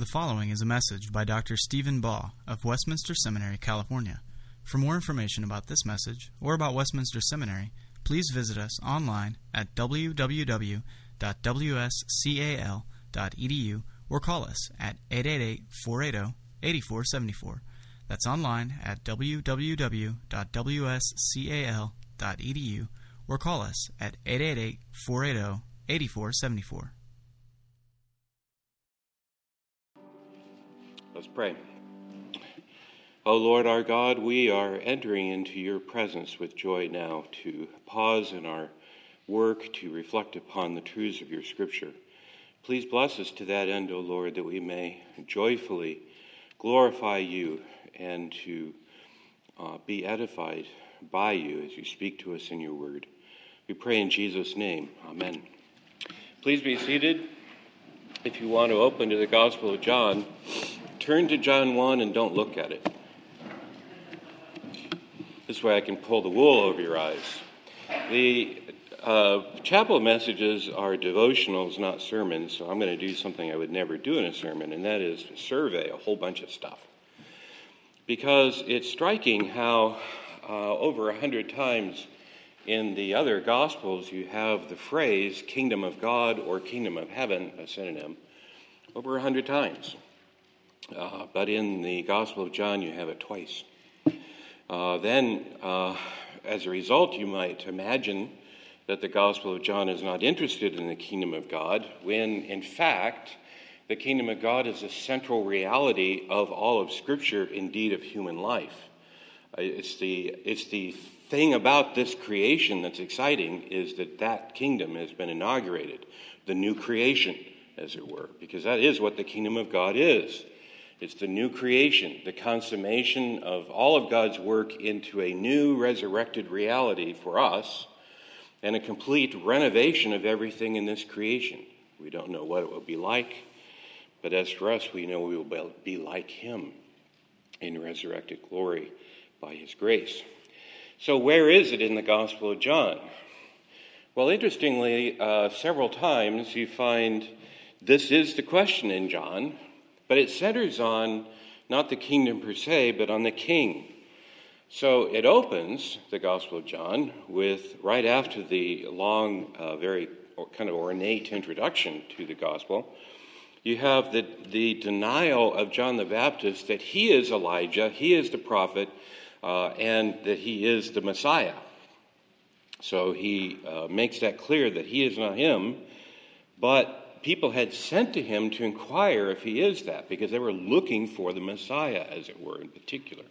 The following is a message by Dr. Stephen Baugh of Westminster Seminary, California. For more information about this message or about Westminster Seminary, please visit us online at www.wscal.edu or call us at 888-480-8474. That's online at www.wscal.edu or call us at 888-480-8474. Let's pray. O Lord our God, we are entering into your presence with joy now to pause in our work, to reflect upon the truths of your scripture. Please bless us to that end, O Lord, that we may joyfully glorify you and to be edified by you as you speak to us in your word. We pray in Jesus' name. Amen. Please be seated. If you want to open to the Gospel of John, turn to John 1 and don't look at it. This way I can pull the wool over your eyes. The chapel messages are devotionals, not sermons, so I'm going to do something I would never do in a sermon, and that is survey a whole bunch of stuff. Because it's striking how over 100 times in the other Gospels you have the phrase kingdom of God or kingdom of heaven, a synonym, over 100 times. But in the Gospel of John, you have it twice. Then, as a result, you might imagine that the Gospel of John is not interested in the kingdom of God, when, in fact, the kingdom of God is a central reality of all of Scripture, indeed of human life. It's the thing about this creation that's exciting is that kingdom has been inaugurated, the new creation, as it were, because that is what the kingdom of God is. It's the new creation, the consummation of all of God's work into a new resurrected reality for us and a complete renovation of everything in this creation. We don't know what it will be like, but as for us, we know we will be like him in resurrected glory by his grace. So where is it in the Gospel of John? Well, interestingly, several times you find this is the question in John, but it centers on not the kingdom per se, but on the king. So it opens the Gospel of John with, right after the long, very kind of ornate introduction to the gospel, you have the denial of John the Baptist that he is Elijah, he is the prophet, and that he is the Messiah. So he makes that clear that he is not him, but people had sent to him to inquire if he is that, because they were looking for the Messiah, as it were, in particular.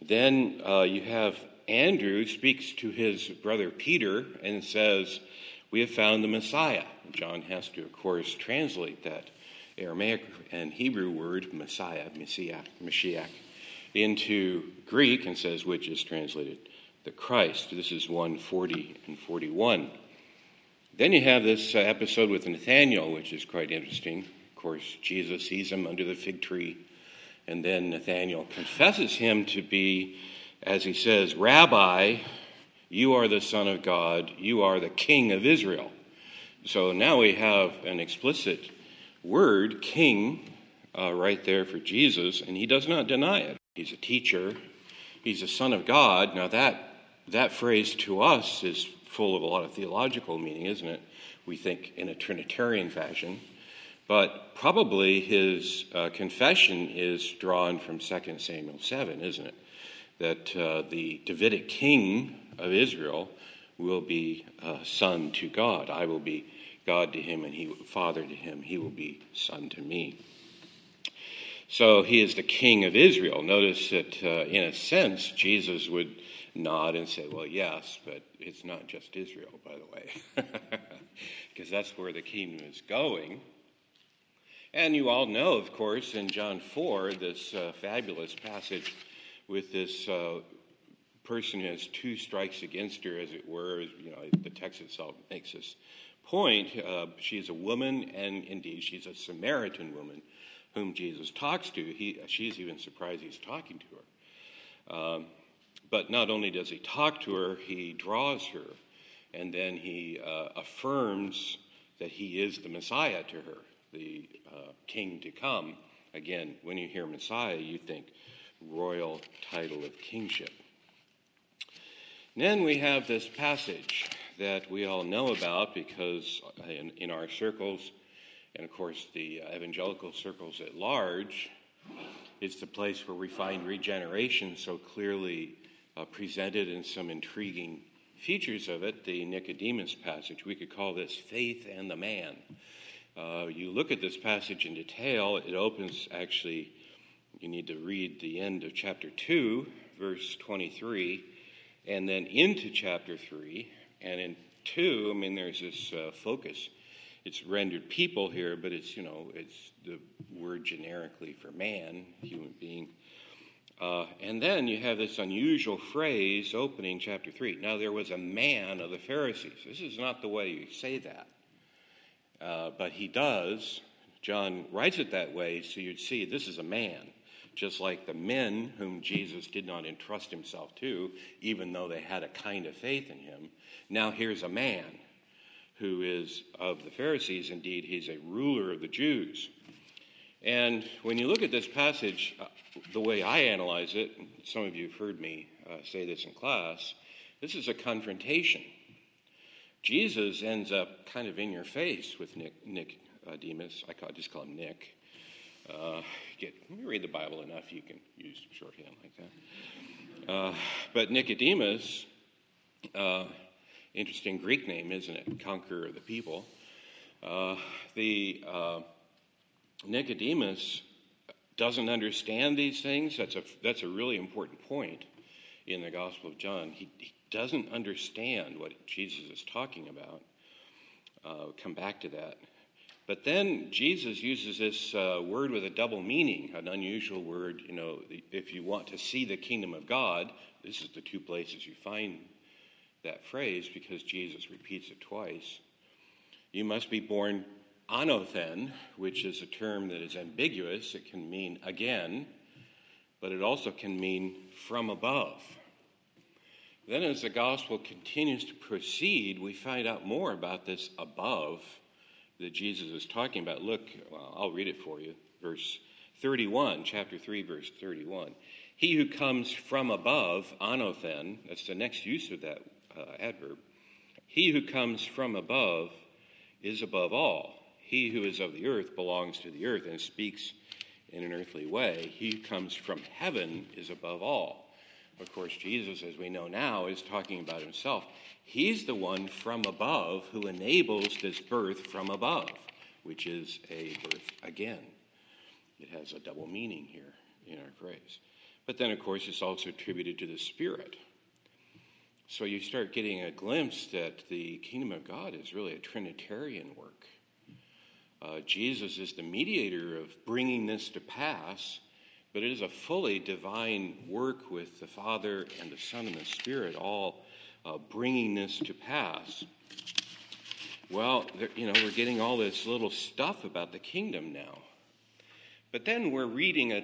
Then you have Andrew speaks to his brother Peter and says, we have found the Messiah. John has to, of course, translate that Aramaic and Hebrew word, Messiah, Mashiach, into Greek and says, which is translated the Christ. This is 140 and 41. Then you have this episode with Nathanael, which is quite interesting. Of course, Jesus sees him under the fig tree, and then Nathanael confesses him to be, as he says, Rabbi, you are the Son of God, you are the King of Israel. So now we have an explicit word, king, right there for Jesus, and he does not deny it. He's a teacher, he's a Son of God. Now that phrase to us is full of a lot of theological meaning, isn't it? We think in a Trinitarian fashion. But probably his confession is drawn from Second Samuel 7, isn't it? That the Davidic king of Israel will be son to God. I will be God to him and father to him. He will be son to me. So he is the king of Israel. Notice that in a sense, Jesus would nod and say, well, yes, but it's not just Israel, by the way, because that's where the kingdom is going. And you all know, of course, in John 4, this fabulous passage with this person who has two strikes against her, as it were. You know, the text itself makes this point. She's a woman, and indeed she's a Samaritan woman whom Jesus talks to. She's even surprised he's talking to her. But not only does he talk to her, he draws her, and then he affirms that he is the Messiah to her, the king to come. Again, when you hear Messiah, you think royal title of kingship. And then we have this passage that we all know about because in our circles, and of course the evangelical circles at large, it's the place where we find regeneration so clearly presented in some intriguing features of it, the Nicodemus passage. We could call this faith and the man. You look at this passage in detail, it opens actually, you need to read the end of chapter 2, verse 23, and then into chapter 3, and in 2, I mean, there's this focus. It's rendered people here, but it's, it's the word generically for man, human being. And then you have this unusual phrase opening chapter 3. Now, there was a man of the Pharisees. This is not the way you say that. But he does. John writes it that way, so you'd see this is a man, just like the men whom Jesus did not entrust himself to, even though they had a kind of faith in him. Now here's a man who is of the Pharisees. Indeed, he's a ruler of the Jews. And when you look at this passage, the way I analyze it, some of you have heard me say this in class, this is a confrontation. Jesus ends up kind of in your face with Nicodemus. I just call him Nick. When you read the Bible enough, you can use shorthand like that. But Nicodemus, interesting Greek name, isn't it? Conqueror of the people. Nicodemus doesn't understand these things. That's a really important point in the Gospel of John. He doesn't understand what Jesus is talking about. We'll come back to that. But then Jesus uses this word with a double meaning, an unusual word. If you want to see the kingdom of God, this is the two places you find that phrase because Jesus repeats it twice. You must be born anothen, which is a term that is ambiguous. It can mean again, but it also can mean from above. Then as the gospel continues to proceed, we find out more about this above that Jesus is talking about. Look, I'll read it for you. Verse 31, chapter 3, verse 31. He who comes from above, anothen, that's the next use of that adverb. He who comes from above is above all. He who is of the earth belongs to the earth and speaks in an earthly way. He who comes from heaven is above all. Of course, Jesus, as we know now, is talking about himself. He's the one from above who enables this birth from above, which is a birth again. It has a double meaning here in our phrase. But then, of course, it's also attributed to the Spirit. So you start getting a glimpse that the kingdom of God is really a Trinitarian work. Jesus is the mediator of bringing this to pass. But it is a fully divine work with the Father and the Son and the Spirit all bringing this to pass. Well, we're getting all this little stuff about the kingdom now. But then we're reading a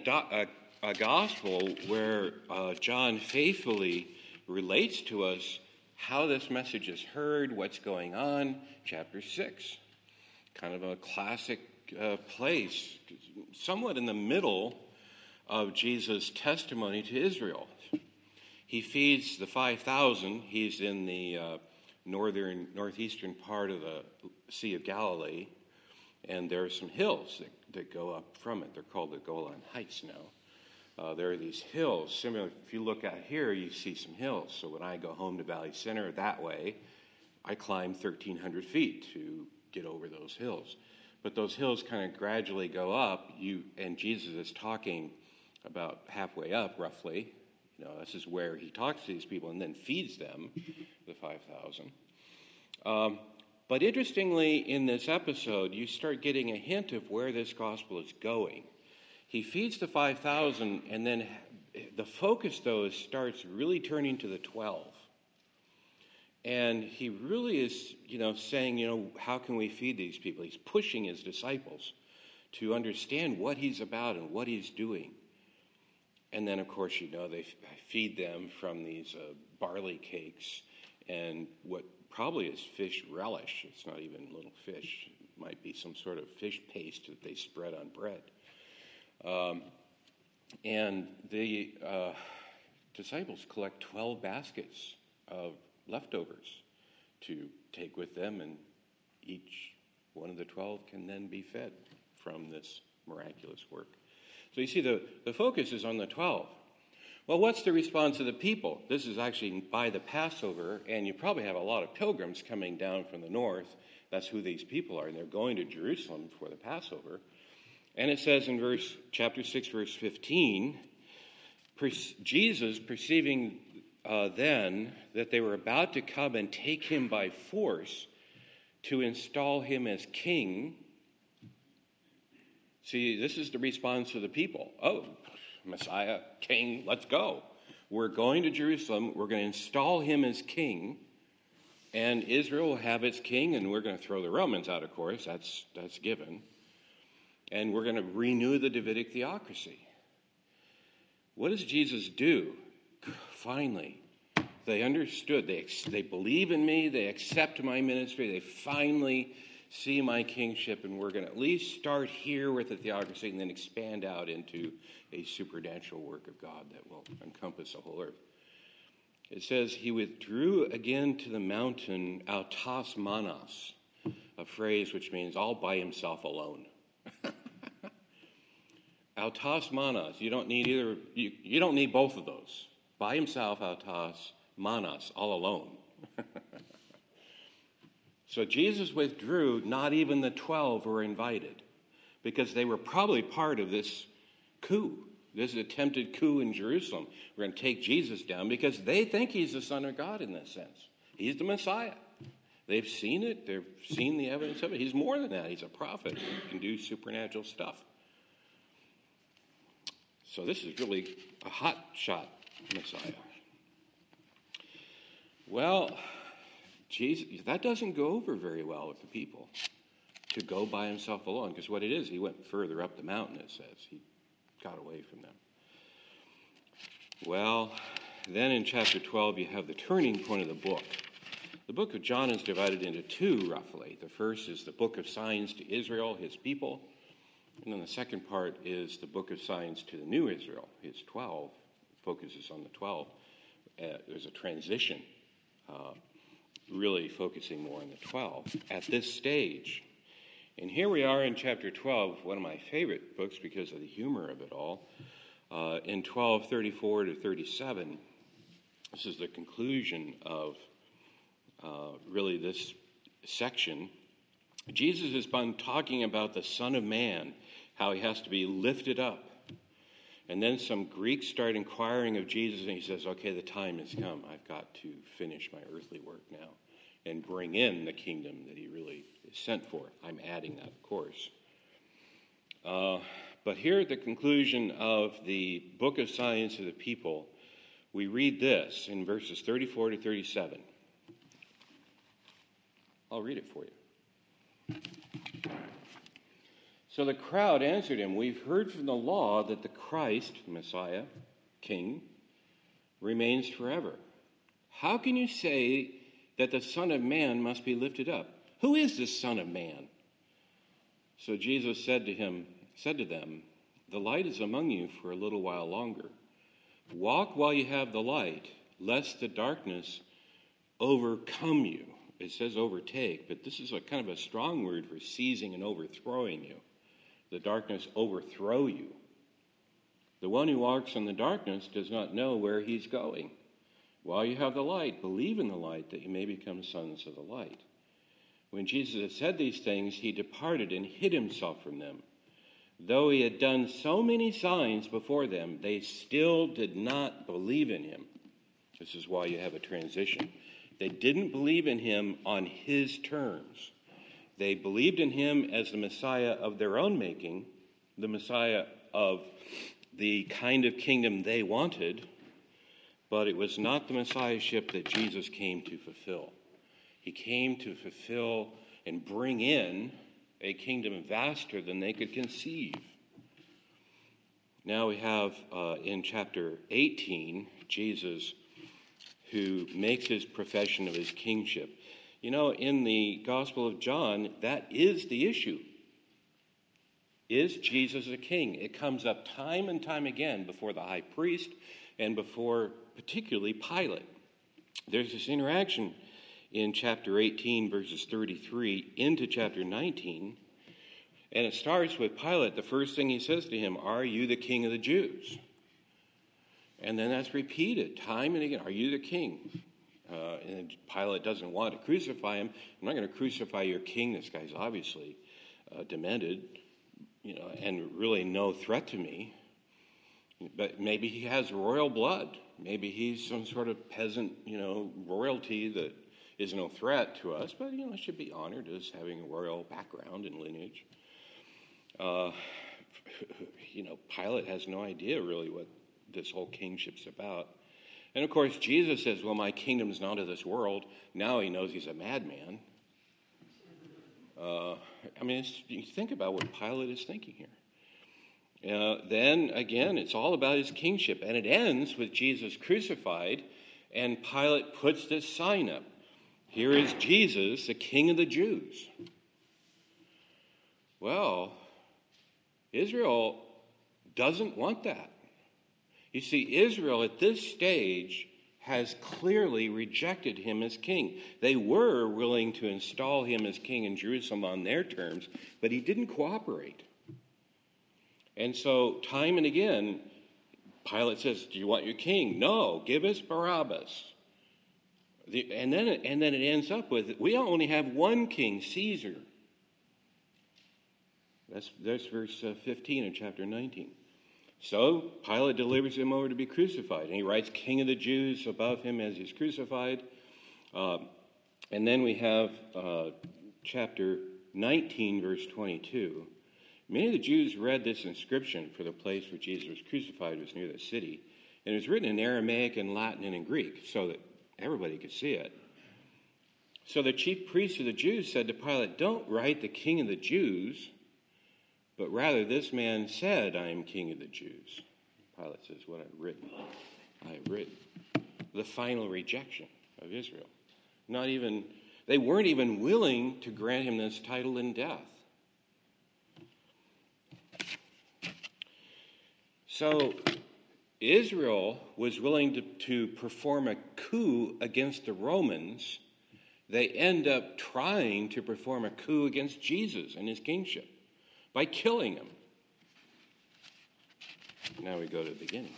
gospel where John faithfully relates to us how this message is heard, what's going on, chapter 6. Kind of a classic place, somewhat in the middle of Jesus' testimony to Israel. He feeds the 5,000. He's in the northeastern part of the Sea of Galilee, and there are some hills that go up from it. They're called the Golan Heights now. There are these hills. Similar, if you look out here, you see some hills. So when I go home to Valley Center that way, I climb 1,300 feet to get over those hills. But those hills kind of gradually go up, and Jesus is talking about halfway up, roughly. This is where he talks to these people and then feeds them, the 5,000. But interestingly, in this episode, you start getting a hint of where this gospel is going. He feeds the 5,000, and then the focus, though, starts really turning to the 12. And he really is, saying, how can we feed these people? He's pushing his disciples to understand what he's about and what he's doing. And then, of course, they feed them from these barley cakes and what probably is fish relish. It's not even little fish, might be some sort of fish paste that they spread on bread. And the disciples collect 12 baskets of leftovers to take with them, and each one of the 12 can then be fed from this miraculous work. So you see, the focus is on the 12. Well, what's the response of the people? This is actually by the Passover, and you probably have a lot of pilgrims coming down from the north. That's who these people are, and they're going to Jerusalem for the Passover. And it says in chapter 6, verse 15, Jesus, perceiving then that they were about to come and take him by force to install him as king. See, this is the response of the people. Oh, Messiah, king, let's go. We're going to Jerusalem. We're going to install him as king. And Israel will have its king, and we're going to throw the Romans out, of course. That's given. And we're going to renew the Davidic theocracy. What does Jesus do? Finally, they understood. They believe in me. They accept my ministry. They finally see my kingship, and we're going to at least start here with the theocracy and then expand out into a supernatural work of God that will encompass the whole earth. It says, he withdrew again to the mountain autos manos, a phrase which means all by himself alone. Autos manos, you don't need either, you don't need both of those. By himself, autos manos, all alone. So Jesus withdrew, not even the 12 were invited, because they were probably part of this coup, this attempted coup in Jerusalem. We're going to take Jesus down because they think he's the Son of God in that sense. He's the Messiah. They've seen it. They've seen the evidence of it. He's more than that. He's a prophet. He can do supernatural stuff. So this is really a hot shot Messiah. Well, Jesus, that doesn't go over very well with the people, to go by himself alone, because what it is, he went further up the mountain, it says. He got away from them. Well, then in chapter 12, you have the turning point of the book. The book of John is divided into two, roughly. The first is the book of signs to Israel, his people, and then the second part is the book of signs to the new Israel, his 12, focuses on the 12. There's a transition, really focusing more on the 12 at this stage. And here we are in chapter 12, one of my favorite books because of the humor of it all, in 12:34 to 37. This is the conclusion of really this section. Jesus has been talking about the Son of Man, how he has to be lifted up. And then some Greeks start inquiring of Jesus, and he says, okay, the time has come. I've got to finish my earthly work now and bring in the kingdom that he really is sent for. I'm adding that, of course. But here at the conclusion of the book of signs to the people, we read this in verses 34 to 37. I'll read it for you. So the crowd answered him, we've heard from the law that the Christ, Messiah, King, remains forever. How can you say that the Son of Man must be lifted up? Who is this Son of Man? So Jesus said to them, the light is among you for a little while longer. Walk while you have the light, lest the darkness overcome you. It says overtake, but this is a kind of a strong word for seizing and overthrowing you. The darkness overthrow you. The one who walks in the darkness does not know where he's going. While you have the light, believe in the light that you may become sons of the light. When Jesus had said these things, he departed and hid himself from them. Though he had done so many signs before them, they still did not believe in him. This is why you have a transition. They didn't believe in him on his terms. They believed in him as the Messiah of their own making, the Messiah of the kind of kingdom they wanted, but it was not the Messiahship that Jesus came to fulfill. He came to fulfill and bring in a kingdom vaster than they could conceive. Now we have in chapter 18, Jesus, who makes his profession of his kingship. You know, in the Gospel of John, that is the issue. Is Jesus a king? It comes up time and time again before the high priest and before particularly Pilate. There's this interaction in chapter 18, verses 33, into chapter 19. And it starts with Pilate. The first thing he says to him, "Are you the king of the Jews?" And then that's repeated time and again. Are you the king? And Pilate doesn't want to crucify him. I'm not going to crucify your king. This guy's obviously demented, you know, and really no threat to me. But maybe he has royal blood. Maybe he's some sort of peasant, you know, royalty that is no threat to us. But, you know, should be honored as having a royal background and lineage. You know, Pilate has no idea really what this whole kingship's about. And of course, Jesus says, well, my kingdom's not of this world. Now he knows he's a madman. I mean, you think about what Pilate is thinking here. Then again, it's all about his kingship. And it ends with Jesus crucified, and Pilate puts this sign up. Here is Jesus, the King of the Jews. Well, Israel doesn't want that. You see, Israel at this stage has clearly rejected him as king. They were willing to install him as king in Jerusalem on their terms, but he didn't cooperate. And so, time and again, Pilate says, do you want your king? No, give us Barabbas. And then it ends up with, we only have one king, Caesar. That's verse 15 of chapter 19. So Pilate delivers him over to be crucified, and he writes King of the Jews above him as he's crucified. And then we have chapter 19, verse 22. Many of the Jews read this inscription, for the place where Jesus was crucified was near the city. And it was written in Aramaic and Latin and in Greek so that everybody could see it. So the chief priests of the Jews said to Pilate, don't write the King of the Jews, but rather, this man said, I am king of the Jews. Pilate says, what I've written, I have written. The final rejection of Israel. They weren't even willing to grant him this title in death. So, Israel was willing to perform a coup against the Romans. They end up trying to perform a coup against Jesus and his kingship by killing him. Now we go to the beginning.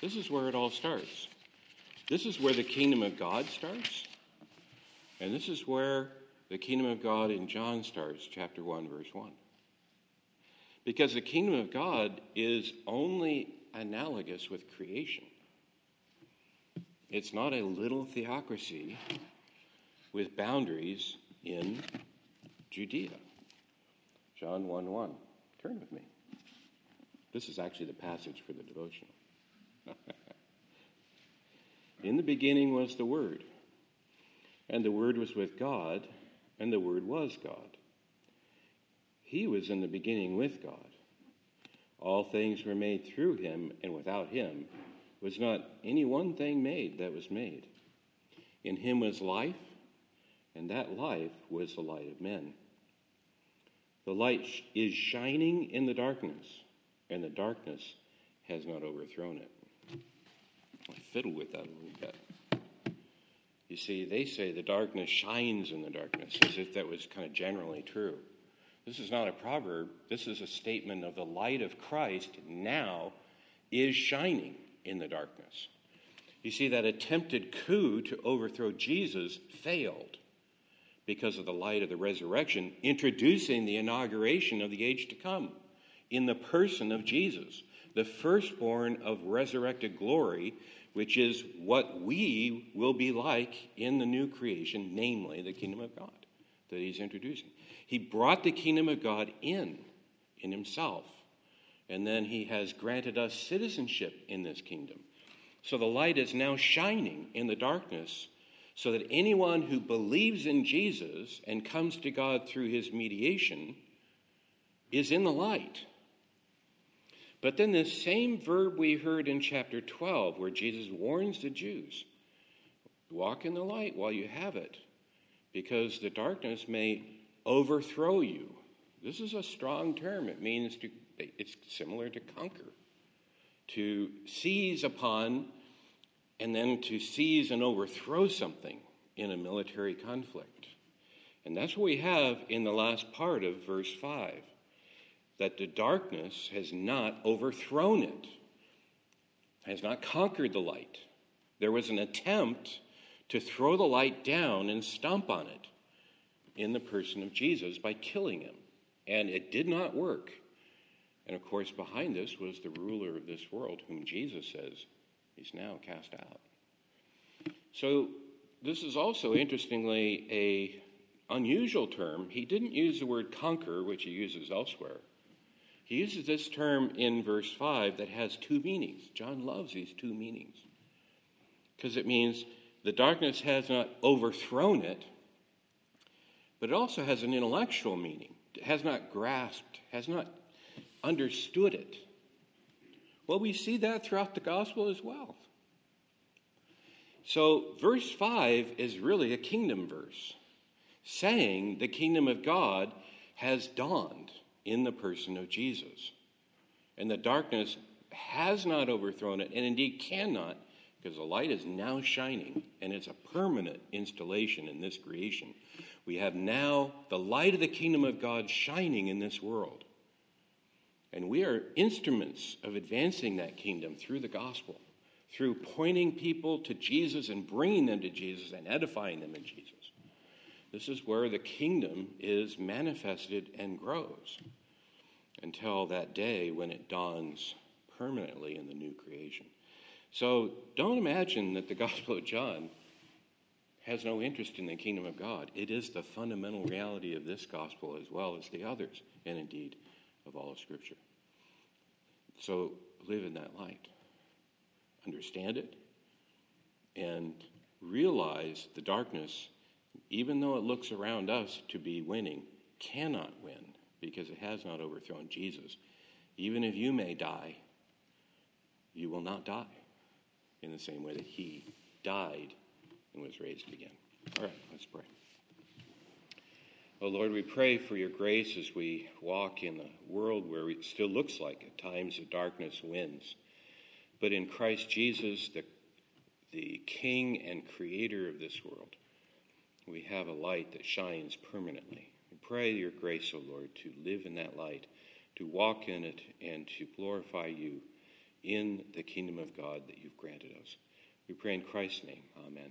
This is where it all starts. This is where the kingdom of God starts. And this is where the kingdom of God in John starts, chapter 1, verse 1. Because the kingdom of God is only analogous with creation. It's not a little theocracy with boundaries in Judea. John 1:1. Turn with me. This is actually the passage for the devotional. In the beginning was the Word, and the Word was with God, and the Word was God. He was in the beginning with God. All things were made through him, and without him was not any one thing made that was made. In him was life, and that life was the light of men. The light is shining in the darkness, and the darkness has not overthrown it. I fiddle with that a little bit. You see, they say the darkness shines in the darkness, as if that was kind of generally true. This is not a proverb. This is a statement of the light of Christ now is shining in the darkness. You see, that attempted coup to overthrow Jesus failed because of the light of the resurrection, introducing the inauguration of the age to come in the person of Jesus, the firstborn of resurrected glory, which is what we will be like in the new creation, namely the kingdom of God that he's introducing. He brought the kingdom of God in himself, and then he has granted us citizenship in this kingdom. So the light is now shining in the darkness, so that anyone who believes in Jesus and comes to God through his mediation is in the light. But then this same verb we heard in chapter 12, where Jesus warns the Jews, walk in the light while you have it, because the darkness may overthrow you. This is a strong term. It means to, it's similar to conquer, to seize upon, and then to seize and overthrow something in a military conflict. And that's what we have in the last part of verse 5, that the darkness has not overthrown it, has not conquered the light. There was an attempt to throw the light down and stomp on it in the person of Jesus by killing him. And it did not work. And of course, behind this was the ruler of this world, whom Jesus says he's now cast out. So this is also, interestingly, an unusual term. He didn't use the word conquer, which he uses elsewhere. He uses this term in verse 5 that has two meanings. John loves these two meanings, because it means the darkness has not overthrown it, but it also has an intellectual meaning. It has not grasped, has not understood it. Well, we see that throughout the gospel as well. So verse 5 is really a kingdom verse, saying the kingdom of God has dawned in the person of Jesus. And the darkness has not overthrown it, and indeed cannot, because the light is now shining, and it's a permanent installation in this creation. We have now the light of the kingdom of God shining in this world. And we are instruments of advancing that kingdom through the gospel, through pointing people to Jesus and bringing them to Jesus and edifying them in Jesus. This is where the kingdom is manifested and grows until that day when it dawns permanently in the new creation. So don't imagine that the Gospel of John has no interest in the kingdom of God. It is the fundamental reality of this gospel as well as the others, and indeed of all of Scripture. So live in that light. Understand it, and realize the darkness, even though it looks around us to be winning, cannot win, because it has not overthrown Jesus. Even if you may die, you will not die in the same way that he died and was raised again. All right, let's pray. Oh, Lord, we pray for your grace as we walk in a world where it still looks like at times the darkness wins. But in Christ Jesus, the King and Creator of this world, we have a light that shines permanently. We pray your grace, O Lord, to live in that light, to walk in it, and to glorify you in the kingdom of God that you've granted us. We pray in Christ's name. Amen.